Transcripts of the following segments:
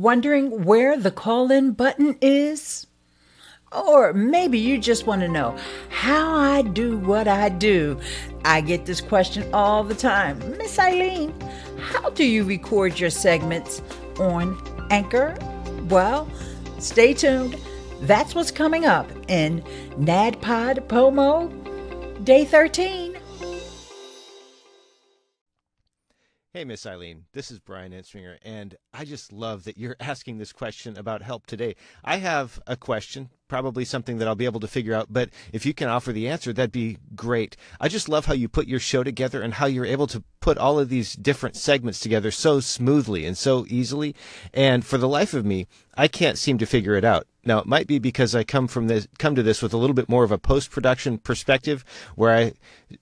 Wondering where the call-in button is? Or maybe you just want to know how I do what I do. I get this question all the time. Miss Eileen, how do you record your segments on Anchor? Well, stay tuned. That's what's coming up in NaPodPoMo Day 13. Hey, Miss Eileen, this is Brian Entsminger, and I just love that you're asking this question about help today. I have a question, probably something that I'll be able to figure out, but if you can offer the answer, that'd be great. I just love how you put your show together and how you're able to put all of these different segments together so smoothly and so easily. And for the life of me, I can't seem to figure it out. Now, it might be because I come to this with a little bit more of a post-production perspective, where I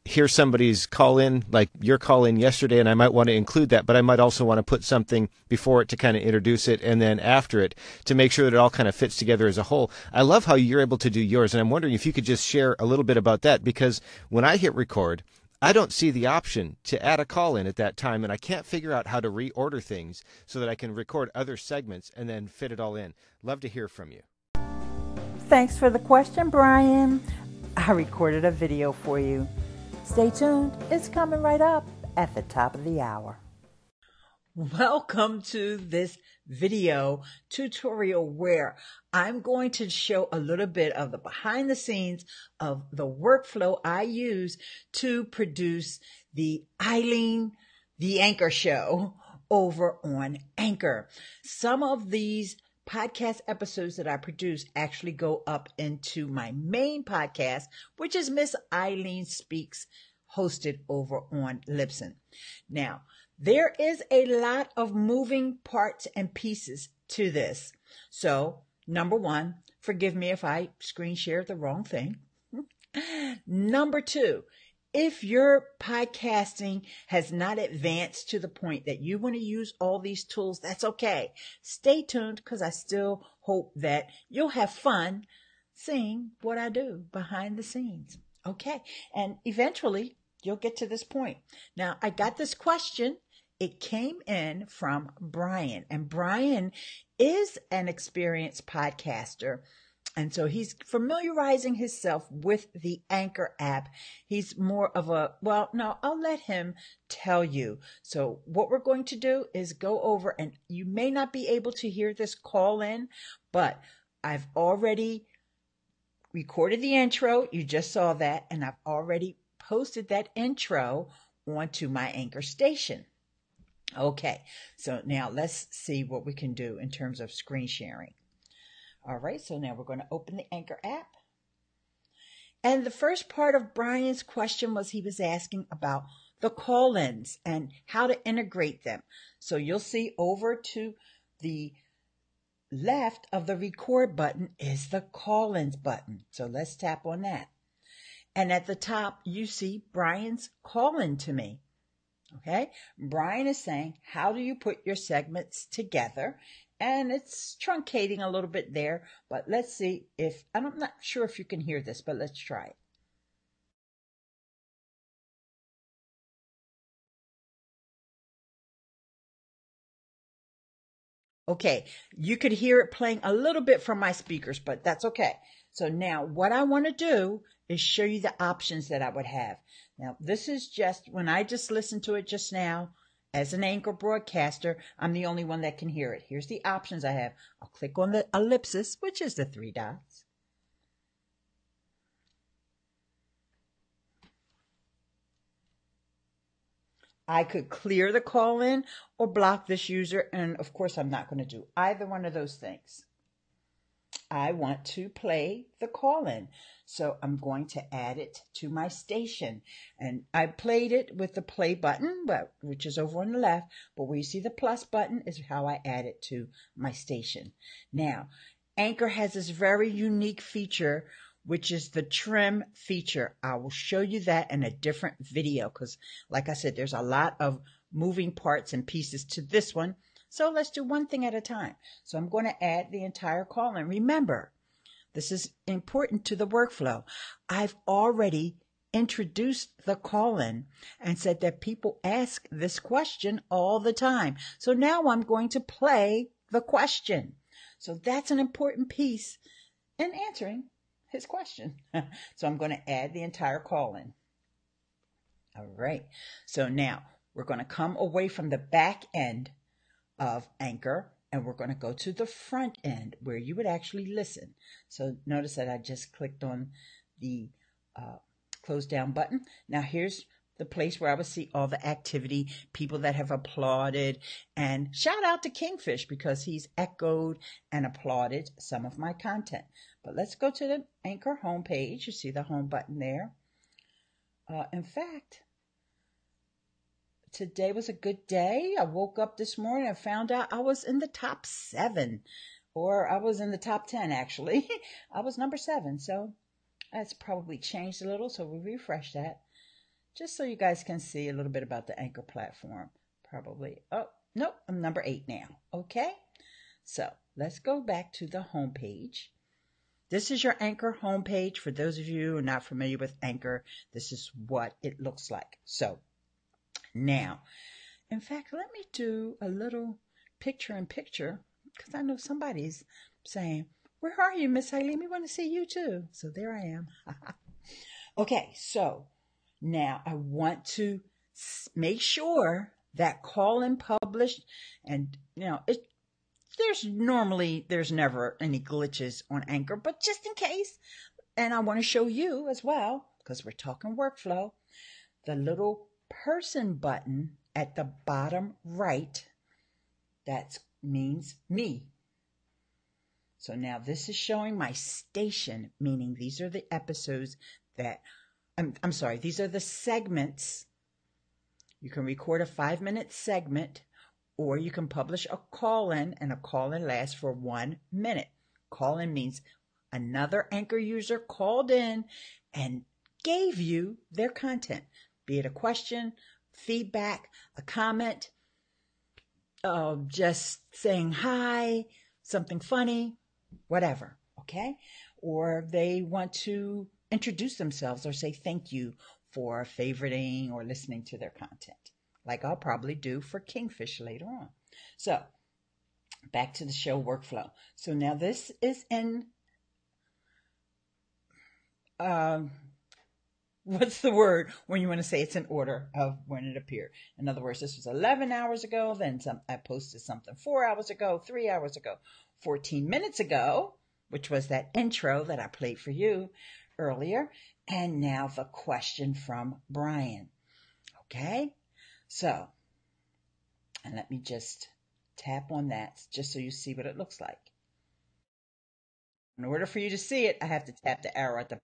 hear somebody's call in, like your call in yesterday, and I might want to include that, but I might also want to put something before it to kind of introduce it, and then after it to make sure that it all kind of fits together as a whole. I love how you're able to do yours, and I'm wondering if you could just share a little bit about that, because when I hit record, I don't see the option to add a call in at that time, and I can't figure out how to reorder things so that I can record other segments and then fit it all in. Love to hear from you. Thanks for the question, Brian. I recorded a video for you. Stay tuned. It's coming right up at the top of the hour. Welcome to this video tutorial where I'm going to show a little bit of the behind the scenes of the workflow I use to produce the Eileen, the Anchor show over on Anchor. Some of these podcast episodes that I produce actually go up into my main podcast, which is Miss Eileen Speaks, hosted over on Libsyn. Now, there is a lot of moving parts and pieces to this. So, number one, forgive me if I screen shared the wrong thing. Number two, if your podcasting has not advanced to the point that you want to use all these tools, that's okay. Stay tuned, because I still hope that you'll have fun seeing what I do behind the scenes. Okay, and eventually you'll get to this point. Now, I got this question. It came in from Brian, and Brian is an experienced podcaster, and so he's familiarizing himself with the Anchor app. He's more of a, well, no, I'll let him tell you. So what we're going to do is go over, and you may not be able to hear this call in, but I've already recorded the intro. You just saw that, and I've already posted that intro onto my Anchor station. Okay, so now let's see what we can do in terms of screen sharing. All right, so now we're going to open the Anchor app. And the first part of Brian's question was he was asking about the call-ins and how to integrate them. So you'll see over to the left of the record button is the call-ins button. So let's tap on that. And at the top, you see Brian's call-in to me. Okay, Brian is saying, how do you put your segments together? And it's truncating a little bit there, but let's see if, and I'm not sure if you can hear this, but let's try it. Okay, you could hear it playing a little bit from my speakers, but that's okay. So now what I want to do is show you the options that I would have. Now, this is just, when I just listened to it just now, as an Anchor broadcaster, I'm the only one that can hear it. Here's the options I have. I'll click on the ellipsis, which is the three dots. I could clear the call in or block this user, and of course I'm not going to do either one of those things. I want to play the call-in, so I'm going to add it to my station. And I played it with the play button, which is over on the left, but where you see the plus button is how I add it to my station. Now, Anchor has this very unique feature, which is the trim feature. I will show you that in a different video, because like I said, there's a lot of moving parts and pieces to this one. So let's do one thing at a time. So I'm going to add the entire call-in. Remember, this is important to the workflow. I've already introduced the call-in and said that people ask this question all the time. So now I'm going to play the question. So that's an important piece in answering his question. So I'm going to add the entire call in. All right. So now we're going to come away from the back end of Anchor, and we're going to go to the front end where you would actually listen. So notice that I just clicked on the close down button. Now here's the place where I would see all the activity, people that have applauded, and shout out to Kingfish because he's echoed and applauded some of my content. But let's go to the Anchor homepage. You see the home button there. In fact, today was a good day. I woke up this morning and found out I was in the top 7, or I was in the top 10, actually. I was number 7, so that's probably changed a little, so we'll refresh that. Just so you guys can see a little bit about the Anchor platform, probably. Oh, nope, I'm number 8 now. Okay, so let's go back to the homepage. This is your Anchor homepage. For those of you who are not familiar with Anchor, this is what it looks like. So now, in fact, let me do a little picture-in-picture, because I know somebody's saying, where are you, Miss Hailey? We want to see you too. So there I am. Okay, so now I want to make sure that call and published, and there's never any glitches on Anchor, but just in case, and I want to show you as well, because we're talking workflow, the little person button at the bottom right, that means me. So now this is showing my station, meaning these are the episodes that, I'm sorry, these are the segments. You can record a 5-minute segment, or you can publish a call-in, and a call-in lasts for 1 minute. Call-in means another Anchor user called in and gave you their content, be it a question, feedback, a comment, just saying hi, something funny, whatever, okay? Or they want to introduce themselves or say thank you for favoriting or listening to their content, like I'll probably do for Kingfish later on. So back to the show workflow. So now this is in, what's the word when you want to say it's in order of when it appeared? In other words, this was 11 hours ago, then some. I posted something 4 hours ago, 3 hours ago, 14 minutes ago, which was that intro that I played for you earlier, and now the question from Brian. Okay? So, and let me just tap on that just so you see what it looks like. In order for you to see it, I have to tap the arrow at the bottom.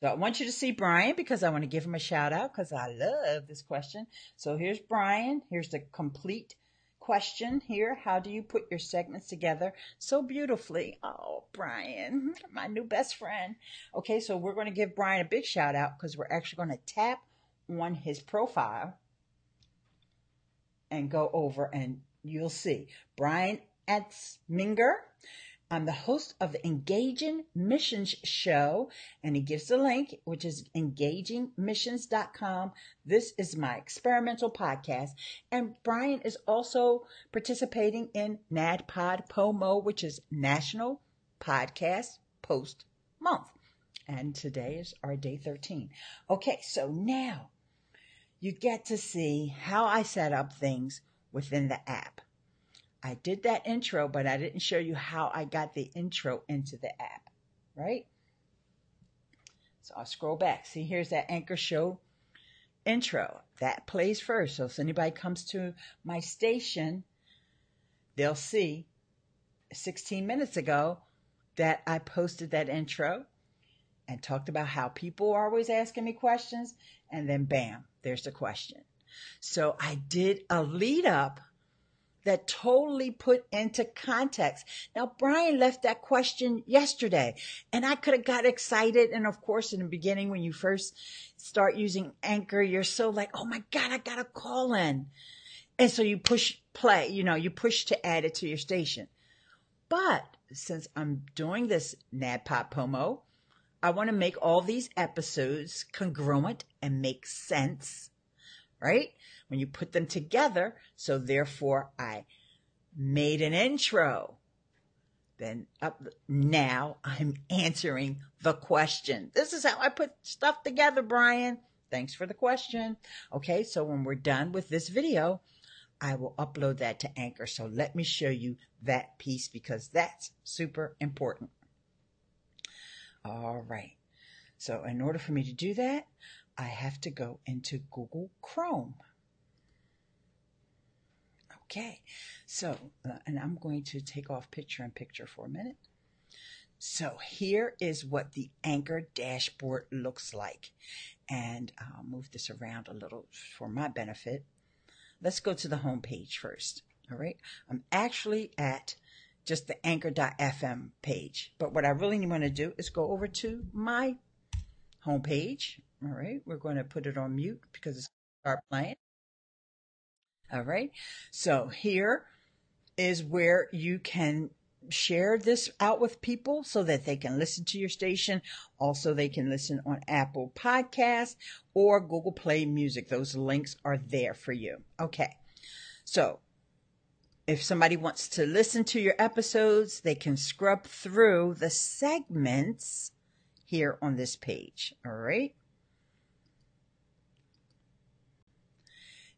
So I want you to see Brian because I want to give him a shout out because I love this question. So here's Brian. Here's the complete question here. How do you put your segments together so beautifully? Oh, Brian, my new best friend. Okay, so we're going to give Brian a big shout out because we're actually going to tap on his profile and go over, and you'll see Brian Entsminger. I'm the host of the Engaging Missions Show, and he gives the link, which is engagingmissions.com. This is my experimental podcast, and Brian is also participating in NaPodPoMo, which is National Podcast Post Month, and today is our day 13. Okay, so now you get to see how I set up things within the app. I did that intro, but I didn't show you how I got the intro into the app, right? So I'll scroll back. See, here's that Anchor Show intro. That plays first. So if anybody comes to my station, they'll see 16 minutes ago that I posted that intro and talked about how people are always asking me questions. And then, bam, there's the question. So I did a lead up that totally put into context. Now, Brian left that question yesterday, and I could have got excited. And of course, in the beginning, when you first start using Anchor, you're so like, oh my God, I got a call in. And so you push play, you push to add it to your station. But since I'm doing this NaPodPoMo, I want to make all these episodes congruent and make sense, right? when you put them together. So therefore, I made an intro. Then up now I'm answering the question. This is how I put stuff together, Brian. Thanks for the question. Okay, so when we're done with this video, I will upload that to Anchor. So let me show you that piece because that's super important. All right. So in order for me to do that, I have to go into Google Chrome. Okay. So, and I'm going to take off picture-in-picture for a minute. So here is what the Anchor dashboard looks like. And I'll move this around a little for my benefit. Let's go to the home page first. All right. I'm actually at just the anchor.fm page. But what I really want to do is go over to my home page. All right. We're going to put it on mute because it's going to start playing. All right. So here is where you can share this out with people so that they can listen to your station. Also, they can listen on Apple Podcasts or Google Play Music. Those links are there for you. Okay. So if somebody wants to listen to your episodes, they can scrub through the segments here on this page. All right.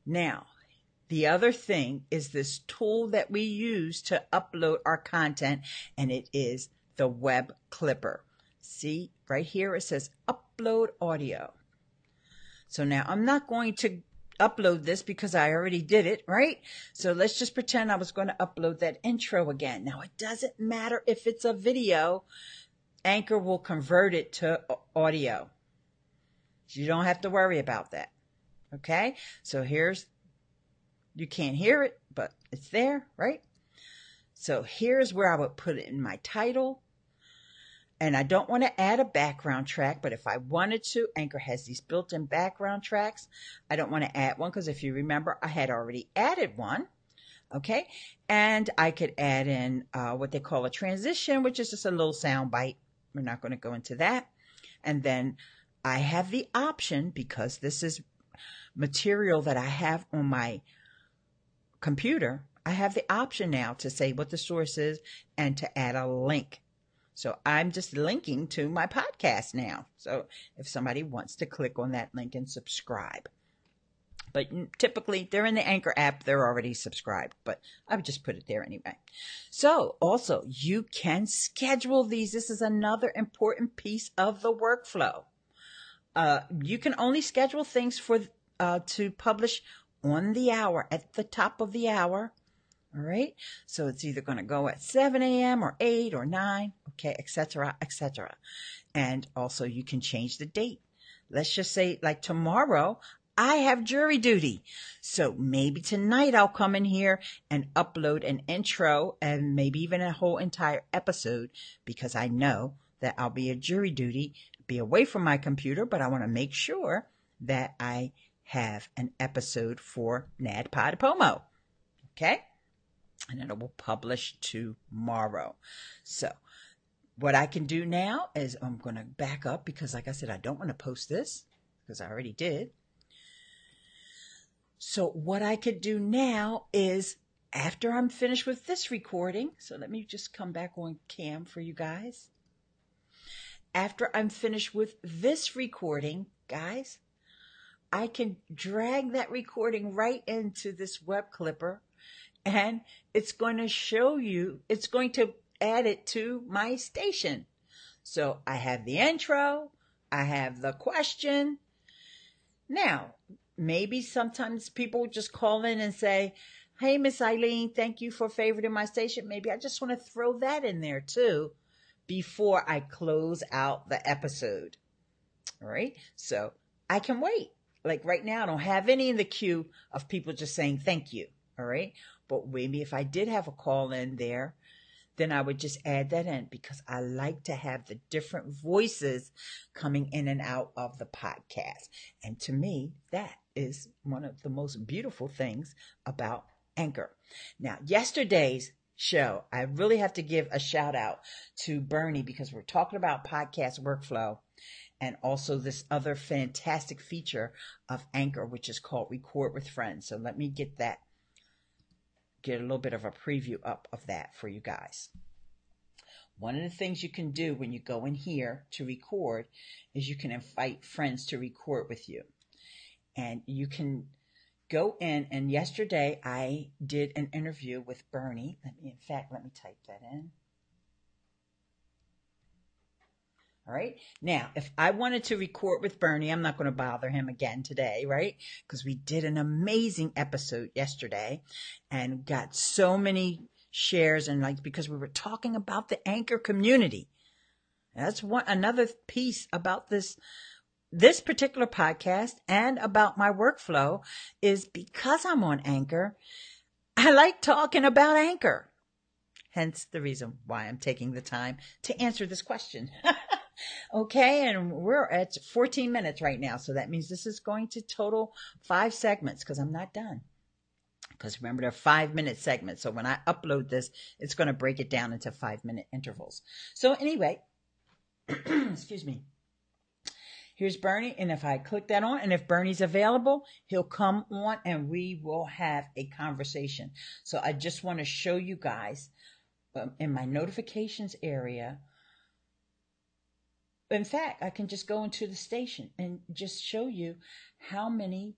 Now, the other thing is this tool that we use to upload our content, and it is the Web Clipper. See, right here it says upload audio. So now I'm not going to upload this because I already did it, right? So let's just pretend I was going to upload that intro again. Now it doesn't matter if it's a video. Anchor will convert it to audio. You don't have to worry about that. Okay? So here's, you can't hear it, but it's there, right? So here's where I would put it in my title. And I don't want to add a background track, but if I wanted to, Anchor has these built-in background tracks. I don't want to add one because if you remember, I had already added one, okay? And I could add in what they call a transition, which is just a little sound bite. We're not going to go into that. And then I have the option, because this is material that I have on my computer, I have the option now to say what the source is and to add a link. So I'm just linking to my podcast now. So if somebody wants to click on that link and subscribe, but typically they're in the Anchor app, they're already subscribed, but I would just put it there anyway. So also you can schedule these. This is another important piece of the workflow. You can only schedule things for to publish on the hour, at the top of the hour, all right? So it's either going to go at 7 a.m. or 8 or 9, okay, et cetera, et cetera. And also you can change the date. Let's just say, like tomorrow, I have jury duty. So maybe tonight I'll come in here and upload an intro and maybe even a whole entire episode because I know that I'll be at jury duty, be away from my computer, but I want to make sure that I have an episode for NaPodPoMo, okay? And it will publish tomorrow. So what I can do now is I'm going to back up because, like I said, I don't want to post this because I already did. So what I could do now is after I'm finished with this recording, so let me just come back on cam for you guys. After I'm finished with this recording, guys, I can drag that recording right into this Web Clipper and it's going to show you, it's going to add it to my station. So I have the intro, I have the question. Now, maybe sometimes people just call in and say, hey, Miss Eileen, thank you for favoriting my station. Maybe I just want to throw that in there too before I close out the episode. All right, so I can wait. Like right now, I don't have any in the queue of people just saying thank you, all right? But maybe if I did have a call in there, then I would just add that in because I like to have the different voices coming in and out of the podcast. And to me, that is one of the most beautiful things about Anchor. Now, yesterday's show, I really have to give a shout out to Bernie because we're talking about podcast workflow. and also this other fantastic feature of Anchor, which is called Record with Friends. So let me get a little bit of a preview up of that for you guys. One of the things you can do when you go in here to record is you can invite friends to record with you. And you can go in, and yesterday I did an interview with Bernie. Let me type that in. All right. Now, if I wanted to record with Bernie, I'm not going to bother him again today, right? Because we did an amazing episode yesterday and got so many shares and likes because we were talking about the Anchor community. That's another piece about this particular podcast and about my workflow is because I'm on Anchor, I like talking about Anchor. Hence the reason why I'm taking the time to answer this question. Okay, and we're at 14 minutes right now, so that means this is going to total 5 segments because I'm not done. Because remember, they're 5-minute segments, so when I upload this, it's going to break it down into 5-minute intervals. So anyway, excuse me. Here's Bernie, and if I click that on, and if Bernie's available, he'll come on and we will have a conversation. So I just want to show you guys in my notifications area. In fact, I can just go into the station and just show you how many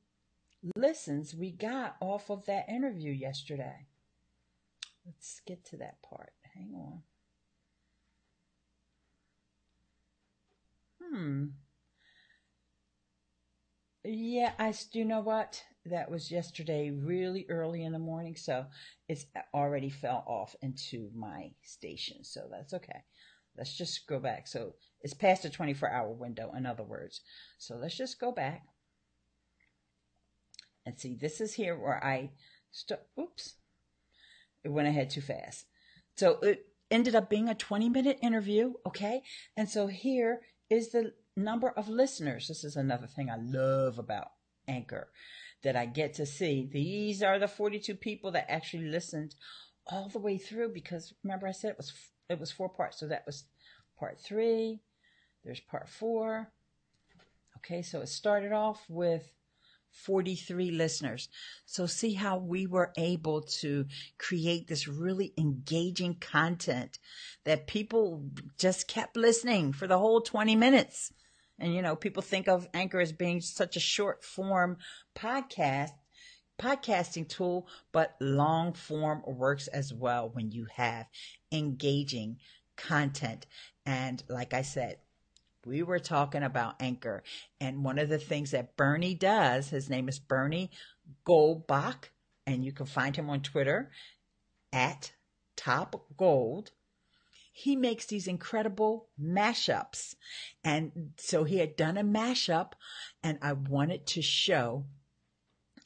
listens we got off of that interview yesterday. Let's get to that part. Hang on. Yeah, you know what? That was yesterday really early in the morning, so it's already fell off into my station, so that's okay. Let's just go back. So it's past the 24-hour window, in other words. So let's just go back and see. This is here where I oops, it went ahead too fast. So it ended up being a 20-minute interview, okay? And so here is the number of listeners. This is another thing I love about Anchor that I get to see. These are the 42 people that actually listened all the way through because, remember, I said it was 4 parts. So that was part 3. There's part 4. Okay, so it started off with 43 listeners. So see how we were able to create this really engaging content that people just kept listening for the whole 20 minutes. And, you know, people think of Anchor as being such a short form podcasting tool, but long form works as well when you have engaging content. And like I said, we were talking about Anchor, and one of the things that Bernie does, his name is Bernie Goldbach, and you can find him on Twitter at Top Gold. He makes these incredible mashups, and so he had done a mashup, and I wanted to show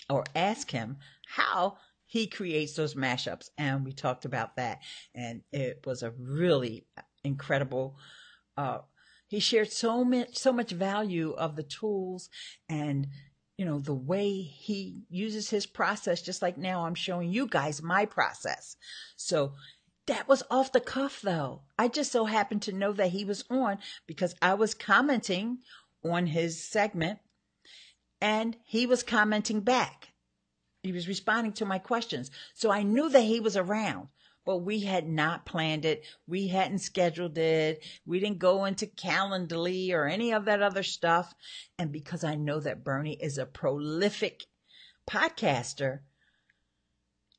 or ask him how he creates those mashups, and we talked about that, and it was a really incredible he shared so much value of the tools and, you know, the way he uses his process, just like now I'm showing you guys my process. So that was off the cuff, though. I just so happened to know that he was on because I was commenting on his segment and he was commenting back. He was responding to my questions. So I knew that he was around. But we had not planned it. We hadn't scheduled it. We didn't go into Calendly or any of that other stuff. And because I know that Bernie is a prolific podcaster,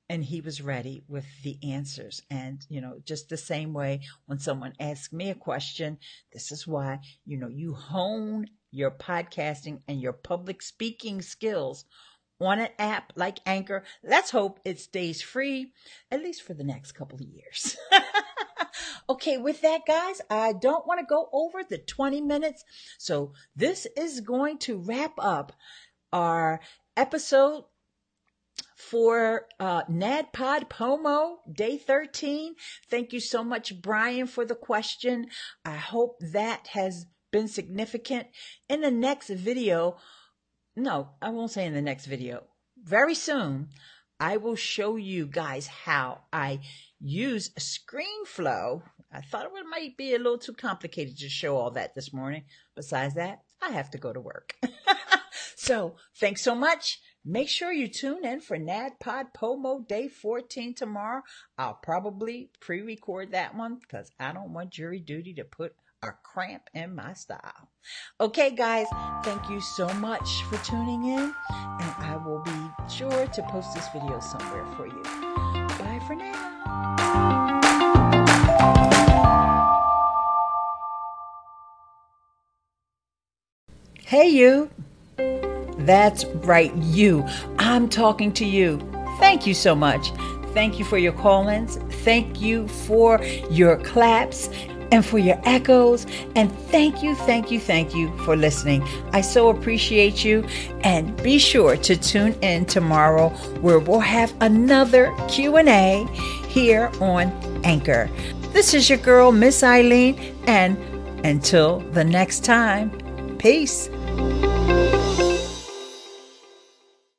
and he was ready with the answers. And, you know, just the same way when someone asks me a question, this is why, you know, you hone your podcasting and your public speaking skills on an app like Anchor. Let's hope it stays free, at least for the next couple of years. Okay, with that, guys, I don't want to go over the 20 minutes. So this is going to wrap up our episode for NaPodPoMo Day 13. Thank you so much, Brian, for the question. I hope that has been significant. In the next video, no, I won't say in the next video. Very soon, I will show you guys how I use ScreenFlow. I thought it might be a little too complicated to show all that this morning. Besides that, I have to go to work. So thanks so much. Make sure you tune in for NaPodPoMo Day 14 tomorrow. I'll probably pre-record that one because I don't want jury duty to put a cramp in my style. Okay, guys, thank you so much for tuning in, and I will be sure to post this video somewhere for you. Bye for now. Hey, you. That's right, you. I'm talking to you. Thank you so much. Thank you for your call-ins. Thank you for your claps and for your echoes. And thank you for listening. I so appreciate you. And be sure to tune in tomorrow where we'll have another Q&A here on Anchor. This is your girl, Miss Eileen. And until the next time, peace.